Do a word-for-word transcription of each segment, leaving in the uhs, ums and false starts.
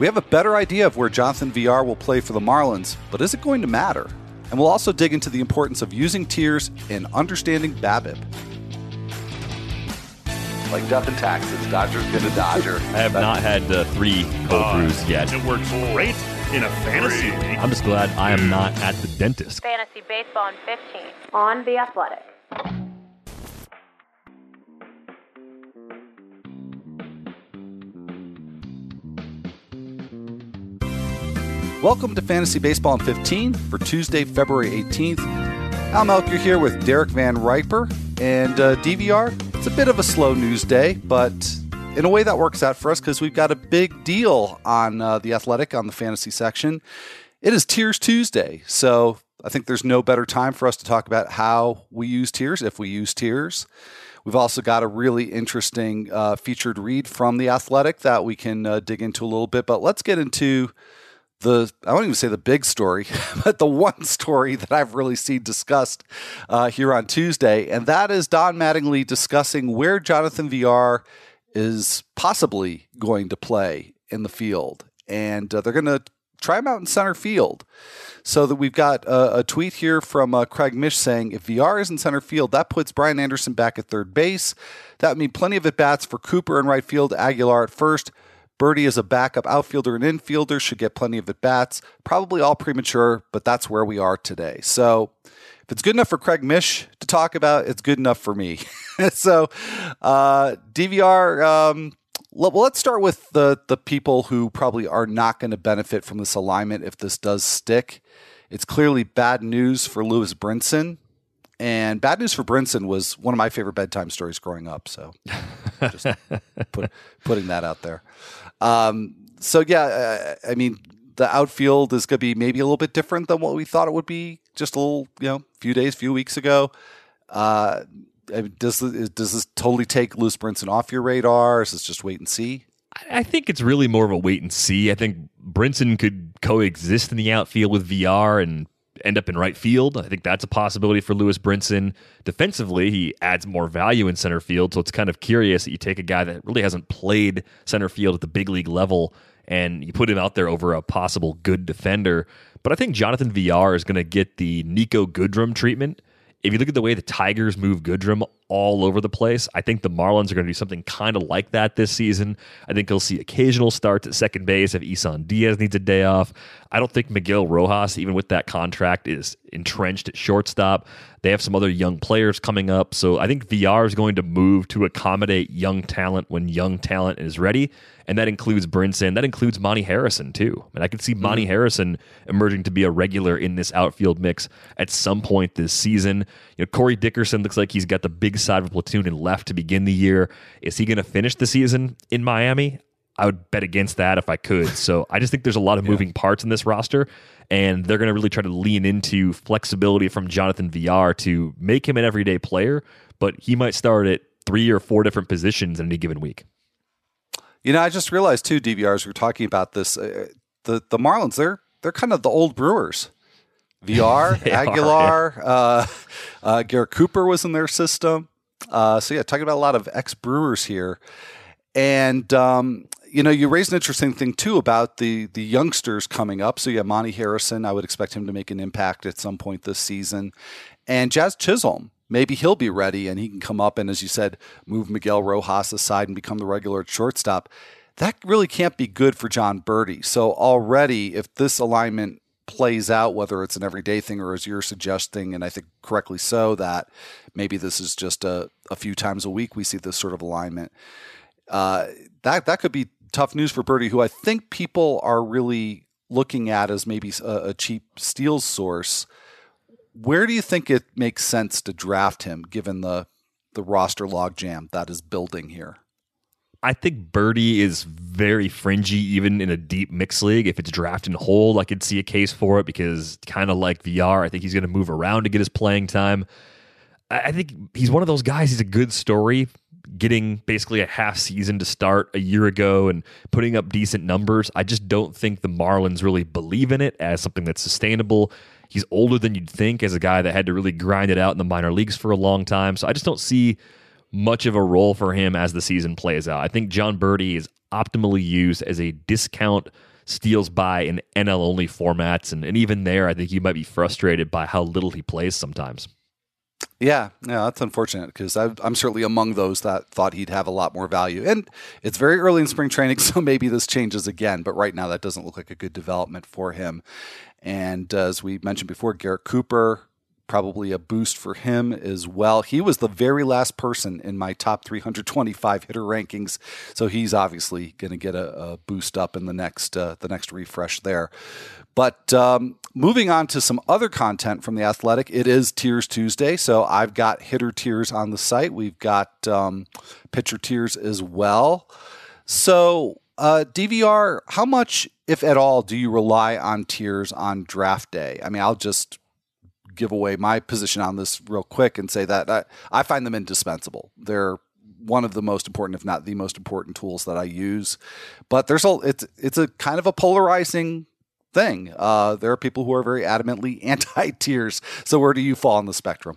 We have a better idea of where Jonathan Villar will play for the Marlins, but is it going to matter? And we'll also dig into the importance of using tiers and understanding BABIP. Like death and taxes, Dodger's going to Dodger. I have That's not had the three cold brews yet. It works great in a fantasy league. I'm just glad I am not at the dentist. Fantasy Baseball in fifteen on The Athletic. Welcome to Fantasy Baseball in fifteen for Tuesday, February eighteenth. Al Melker here with Derek Van Riper and uh, D V R. It's a bit of a slow news day, but in a way that works out for us because we've got a big deal on uh, The Athletic on the fantasy section. It is Tiers Tuesday, so I think there's no better time for us to talk about how we use tiers, if we use tiers. We've also got a really interesting uh, featured read from The Athletic that we can uh, dig into a little bit, but let's get into The I won't even say the big story, but the one story that I've really seen discussed uh, here on Tuesday, and that is Don Mattingly discussing where Jonathan Villar is possibly going to play in the field. And uh, they're going to try him out in center field. So that we've got uh, a tweet here from uh, Craig Mish saying, if Villar is in center field, that puts Brian Anderson back at third base. That would mean plenty of at-bats for Cooper in right field, Aguilar at first. Berti is a backup outfielder and infielder, should get plenty of at-bats, probably all premature, but that's where we are today. So if it's good enough for Craig Mish to talk about, it's good enough for me. so uh, D V R, um, let, well, let's start with the, the people who probably are not going to benefit from this alignment if this does stick. It's clearly bad news for Lewis Brinson. And bad news for Brinson was one of my favorite bedtime stories growing up. So just put, putting that out there. Um, so, yeah, uh, I mean, the outfield is going to be maybe a little bit different than what we thought it would be just a little, you know, few days, few weeks ago. Uh, does, does this totally take Lewis Brinson off your radar? Is this just wait and see? I think it's really more of a wait and see. I think Brinson could coexist in the outfield with V R and end up in right field. I think that's a possibility for Lewis Brinson. Defensively, he adds more value in center field, so it's kind of curious that you take a guy that really hasn't played center field at the big league level and you put him out there over a possible good defender. But I think Jonathan Villar is going to get the Nico Goodrum treatment. If you look at the way the Tigers move Goodrum all over the place, I think the Marlins are going to do something kind of like that this season. I think you'll see occasional starts at second base if Isan Diaz needs a day off. I don't think Miguel Rojas, even with that contract, is entrenched at shortstop. They have some other young players coming up, so I think Villar is going to move to accommodate young talent when young talent is ready, and that includes Brinson. That includes Monty Harrison, too. I mean, I could see Monty mm-hmm. Harrison emerging to be a regular in this outfield mix at some point this season. You know, Corey Dickerson looks like he's got the big side of a platoon and left to begin the year. Is he going to finish the season in Miami? I would bet against that if I could. So I just think there's a lot of moving yeah. parts in this roster, and they're going to really try to lean into flexibility from Jonathan Villar to make him an everyday player, but he might start at three or four different positions in any given week. You know, I just realized too, D V R, as we were talking about this, uh, the, the Marlins, they're, they're kind of the old Brewers. V R, Aguilar, are, yeah. uh, uh, Garrett Cooper was in their system. Uh, so yeah, talking about a lot of ex-Brewers here. And, um, you know, you raised an interesting thing, too, about the the youngsters coming up. So, yeah, Monty Harrison, I would expect him to make an impact at some point this season. And Jazz Chisholm, maybe he'll be ready and he can come up and, as you said, move Miguel Rojas aside and become the regular shortstop. That really can't be good for John Berti. So already, if this alignment plays out, whether it's an everyday thing or as you're suggesting, and I think correctly so, that maybe this is just a, a few times a week we see this sort of alignment. Uh, that that could be tough news for Berti, who I think people are really looking at as maybe a, a cheap steals source. Where do you think it makes sense to draft him, given the the roster logjam that is building here? I think Berti is very fringy, even in a deep mix league. If it's draft and hold, I could see a case for it because kind of like V R, I think he's going to move around to get his playing time. I, I think he's one of those guys. He's a good story. Getting basically a half season to start a year ago and putting up decent numbers. I just don't think the Marlins really believe in it as something that's sustainable. He's older than you'd think as a guy that had to really grind it out in the minor leagues for a long time. So I just don't see much of a role for him as the season plays out. I think John Berti is optimally used as a discount steals by in N L-only formats. And, and even there, I think you might be frustrated by how little he plays sometimes. Yeah, yeah, that's unfortunate because I'm certainly among those that thought he'd have a lot more value. And it's very early in spring training, so maybe this changes again. But right now, that doesn't look like a good development for him. And uh, as we mentioned before, Garrett Cooper, probably a boost for him as well. He was the very last person in my top three hundred twenty-five hitter rankings, so he's obviously going to get a, a boost up in the next uh, the next refresh there. But um, moving on to some other content from The Athletic, it is Tiers Tuesday, so I've got hitter tiers on the site. We've got um, pitcher tiers as well. So uh, D V R, how much, if at all, do you rely on tiers on draft day? I mean, I'll just give away my position on this real quick and say that I, I find them indispensable. They're one of the most important, if not the most important, tools that I use. But there's a it's it's a kind of a polarizing thing. Uh, there are people who are very adamantly anti-tiers. So where do you fall on the spectrum?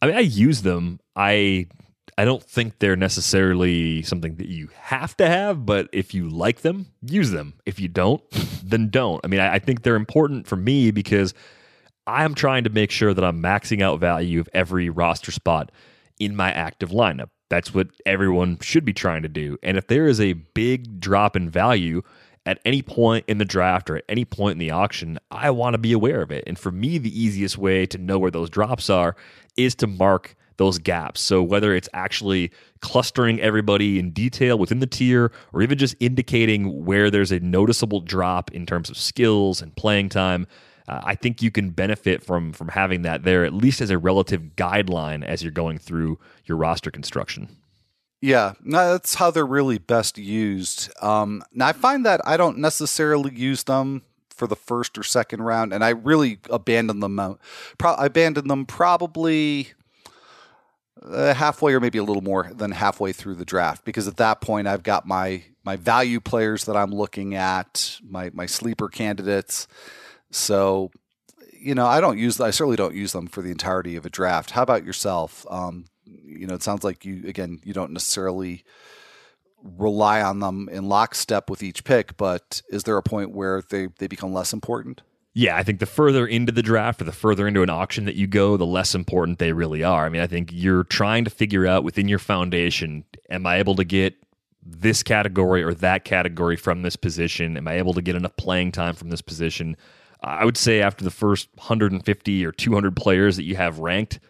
I mean, I use them. I I don't think they're necessarily something that you have to have, but if you like them, use them. If you don't, then don't. I mean, I, I think they're important for me because I'm trying to make sure that I'm maxing out value of every roster spot in my active lineup. That's what everyone should be trying to do. And if there is a big drop in value at any point in the draft or at any point in the auction, I want to be aware of it. And for me, the easiest way to know where those drops are is to mark those gaps. So whether it's actually clustering everybody in detail within the tier or even just indicating where there's a noticeable drop in terms of skills and playing time, I think you can benefit from from having that there, at least as a relative guideline as you're going through your roster construction. Yeah, no, that's how they're really best used. Um, now, I find that I don't necessarily use them for the first or second round, and I really abandon them. Pro- I abandon them probably uh, halfway or maybe a little more than halfway through the draft, because at that point, I've got my my value players that I'm looking at, my my sleeper candidates. So, you know, I don't use, I certainly don't use them for the entirety of a draft. How about yourself? Um, you know, it sounds like you, again, you don't necessarily rely on them in lockstep with each pick, but is there a point where they, they become less important? Yeah, I think the further into the draft or the further into an auction that you go, the less important they really are. I mean, I think you're trying to figure out within your foundation, am I able to get this category or that category from this position? Am I able to get enough playing time from this position? I would say after the first one hundred fifty or two hundred players that you have ranked,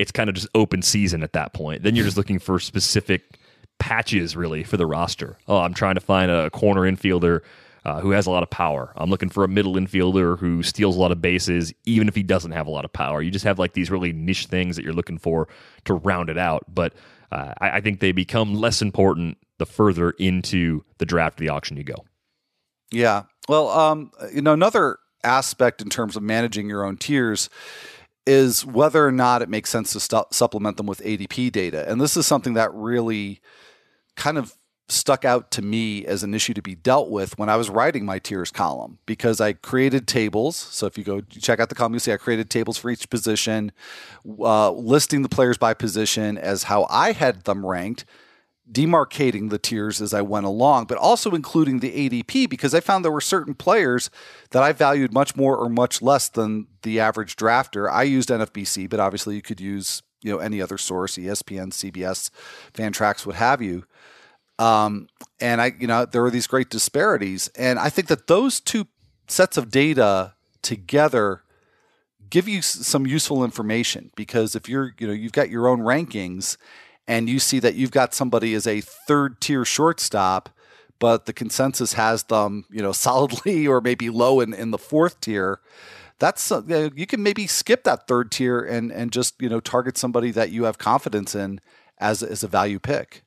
it's kind of just open season at that point. Then you're just looking for specific patches, really, for the roster. Oh, I'm trying to find a corner infielder uh, who has a lot of power. I'm looking for a middle infielder who steals a lot of bases, even if he doesn't have a lot of power. You just have like these really niche things that you're looking for to round it out. But uh, I, I think they become less important the further into the draft, the auction you go. Yeah. Well, um, you know, another aspect in terms of managing your own tiers is whether or not it makes sense to st- supplement them with A D P data. And this is something that really kind of stuck out to me as an issue to be dealt with when I was writing my tiers column, because I created tables. So if you go check out the column, you'll see I created tables for each position, uh, listing the players by position as how I had them ranked, demarcating the tiers as I went along, but also including the A D P, because I found there were certain players that I valued much more or much less than the average drafter. I used N F B C, but obviously you could use, you know, any other source, E S P N, C B S, Fantrax, what have you. Um, and I, you know, there were these great disparities. And I think that those two sets of data together give you some useful information, because if you're, you know, you've got your own rankings and you see that you've got somebody as a third-tier shortstop, but the consensus has them, you know, solidly or maybe low in, in the fourth tier, that's uh, you can maybe skip that third tier and and just, you know, target somebody that you have confidence in as as a value pick.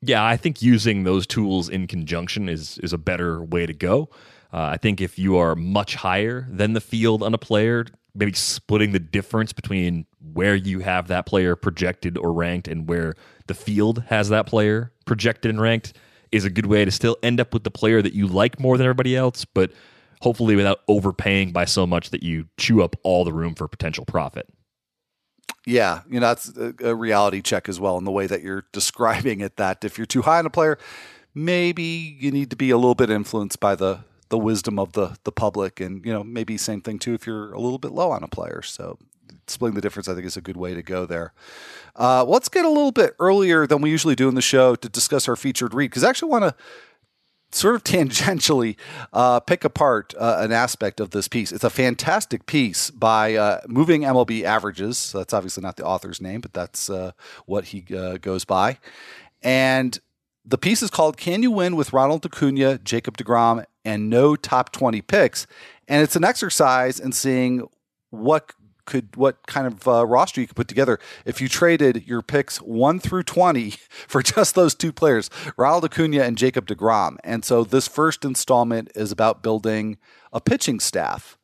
Yeah, I think using those tools in conjunction is is a better way to go. Uh, I think if you are much higher than the field on a player, maybe splitting the difference between where you have that player projected or ranked and where the field has that player projected and ranked is a good way to still end up with the player that you like more than everybody else, but hopefully without overpaying by so much that you chew up all the room for potential profit. Yeah, you know, that's a reality check as well in the way that you're describing it, that if you're too high on a player, maybe you need to be a little bit influenced by the the wisdom of the the public. And, you know, maybe same thing too if you're a little bit low on a player. So splitting the difference, I think, is a good way to go there. Uh, let's get a little bit earlier than we usually do in the show to discuss our featured read, because I actually want to sort of tangentially uh, pick apart uh, an aspect of this piece. It's a fantastic piece by uh, Moving M L B Averages. So that's obviously not the author's name, but that's uh, what he uh, goes by. And the piece is called Can You Win with Ronald Acuna, Jacob DeGrom, and No Top twenty Picks? And it's an exercise in seeing what could what kind of uh, roster you could put together if you traded your picks one through twenty for just those two players, Ronald Acuna and Jacob DeGrom. And so this first installment is about building a pitching staff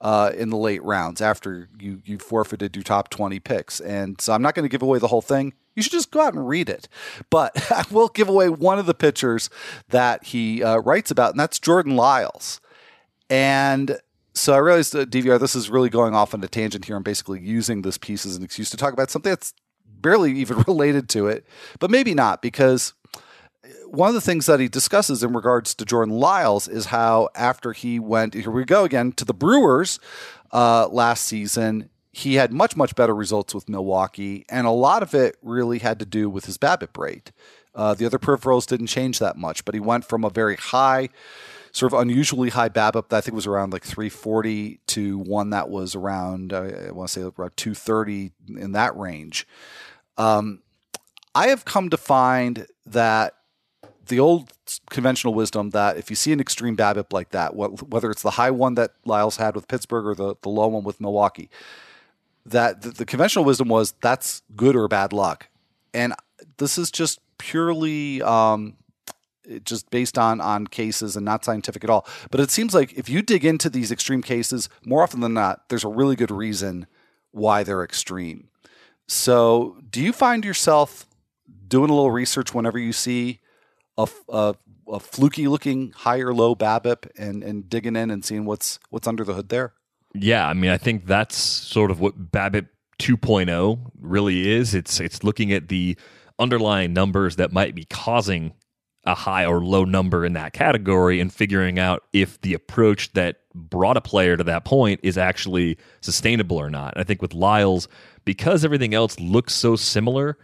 uh, in the late rounds after you you forfeited your top twenty picks. And so I'm not going to give away the whole thing. You should just go out and read it. But I will give away one of the pitchers that he uh, writes about, and that's Jordan Lyles. And so I realized, uh, D V R, this is really going off on a tangent here. I'm basically using this piece as an excuse to talk about something that's barely even related to it, but maybe not, because one of the things that he discusses in regards to Jordan Lyles is how after he went, here we go again, to the Brewers uh, last season, he had much, much better results with Milwaukee, and a lot of it really had to do with his BABIP rate. Uh, the other peripherals didn't change that much, but he went from a very high, sort of unusually high BABIP that I think was around like three forty to one that was around, I want to say around two thirty, in that range. Um, I have come to find that the old conventional wisdom that if you see an extreme BABIP like that, whether it's the high one that Lyles had with Pittsburgh or the, the low one with Milwaukee, that the, the conventional wisdom was that's good or bad luck. And this is just purely um, – just based on on cases and not scientific at all. But it seems like if you dig into these extreme cases, more often than not, there's a really good reason why they're extreme. So do you find yourself doing a little research whenever you see a, a, a fluky-looking high or low BABIP and, and digging in and seeing what's what's under the hood there? Yeah, I mean, I think that's sort of what BABIP two point oh really is. It's, it's looking at the underlying numbers that might be causing a high or low number in that category and figuring out if the approach that brought a player to that point is actually sustainable or not. And I think with Lyles, because everything else looks so similar,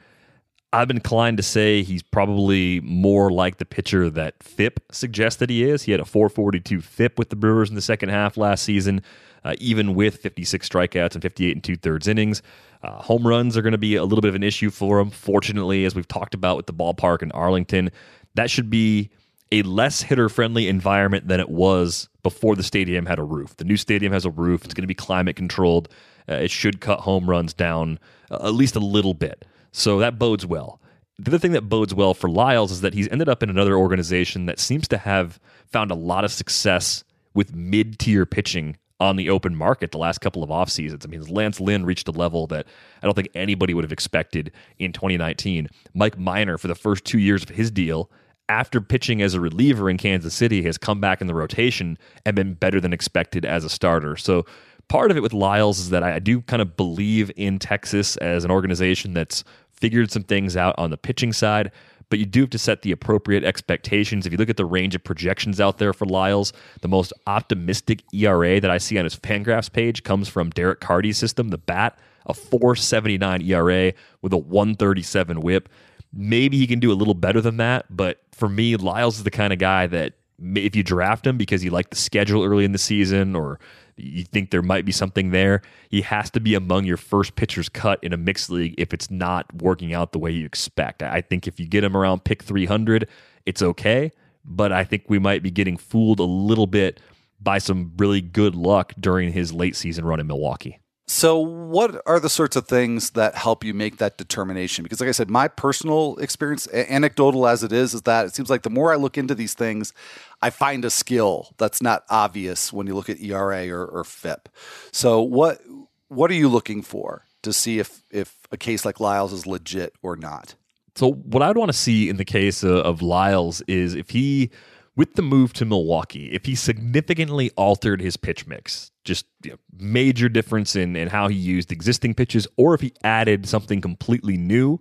I've been inclined to say he's probably more like the pitcher that F I P suggests that he is. He had a four forty-two F I P with the Brewers in the second half last season, uh, even with fifty-six strikeouts and fifty-eight and two-thirds innings. Uh, home runs are going to be a little bit of an issue for him. Fortunately, as we've talked about with the ballpark in Arlington, that should be a less hitter-friendly environment than it was before the stadium had a roof. The new stadium has a roof. It's going to be climate-controlled. Uh, it should cut home runs down uh, at least a little bit. So that bodes well. The other thing that bodes well for Lyles is that he's ended up in another organization that seems to have found a lot of success with mid-tier pitching on the open market the last couple of off seasons. I mean, Lance Lynn reached a level that I don't think anybody would have expected in twenty nineteen. Mike Minor, for the first two years of his deal, after pitching as a reliever in Kansas City, has come back in the rotation and been better than expected as a starter. So part of it with Lyles is that I do kind of believe in Texas as an organization that's figured some things out on the pitching side, but you do have to set the appropriate expectations. If you look at the range of projections out there for Lyles, the most optimistic E R A that I see on his Fangraphs page comes from Derek Carty's system, the BAT, a four seventy-nine E R A with a one thirty-seven WHIP. Maybe he can do a little better than that, but for me, Lyles is the kind of guy that if you draft him because you like the schedule early in the season or you think there might be something there, he has to be among your first pitchers cut in a mixed league if it's not working out the way you expect. I think if you get him around pick three hundred, it's okay, but I think we might be getting fooled a little bit by some really good luck during his late season run in Milwaukee. So what are the sorts of things that help you make that determination? Because like I said, my personal experience, anecdotal as it is, is that it seems like the more I look into these things, I find a skill that's not obvious when you look at E R A or, or F I P. So what what are you looking for to see if, if a case like Lyles is legit or not? So what I'd want to see in the case of, of Lyles is if he, with the move to Milwaukee, if he significantly altered his pitch mix, just you know, major difference in, in how he used existing pitches, or if he added something completely new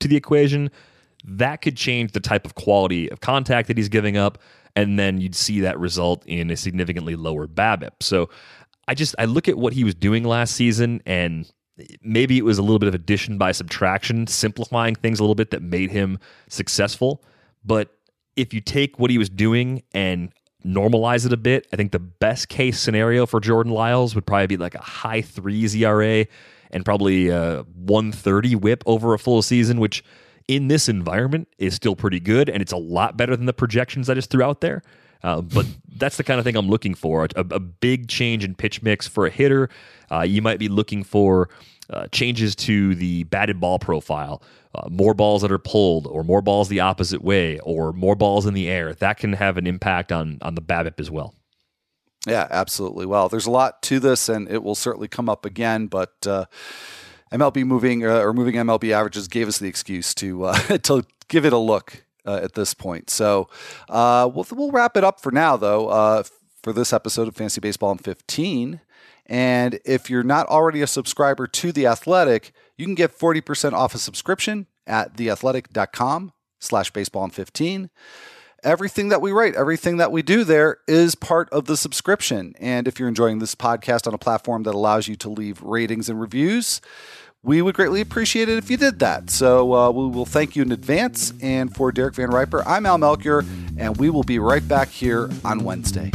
to the equation, that could change the type of quality of contact that he's giving up, and then you'd see that result in a significantly lower BABIP. So I just, I look at what he was doing last season, and maybe it was a little bit of addition by subtraction, simplifying things a little bit that made him successful. But if you take what he was doing and normalize it a bit, I think the best case scenario for Jordan Lyles would probably be like a high threes E R A and probably a one thirty whip over a full season, which in this environment is still pretty good, and it's a lot better than the projections I just threw out there. Uh, but that's the kind of thing I'm looking for. A, a big change in pitch mix for a hitter. Uh, you might be looking for uh, changes to the batted ball profile, uh, more balls that are pulled or more balls the opposite way or more balls in the air. That can have an impact on, on the BABIP as well. Yeah, absolutely. Well, there's a lot to this, and it will certainly come up again, but uh, M L B moving uh, or moving M L B averages gave us the excuse to uh, to give it a look. Uh, at this point. So uh, we'll, we'll wrap it up for now, though, uh, for this episode of Fantasy Baseball in fifteen. And if you're not already a subscriber to The Athletic, you can get forty percent off a subscription at theathletic.com slash baseball in 15. Everything that we write, everything that we do there is part of the subscription. And if you're enjoying this podcast on a platform that allows you to leave ratings and reviews, we would greatly appreciate it if you did that. So uh, we will thank you in advance. And for Derek Van Riper, I'm Al Melchior, and we will be right back here on Wednesday.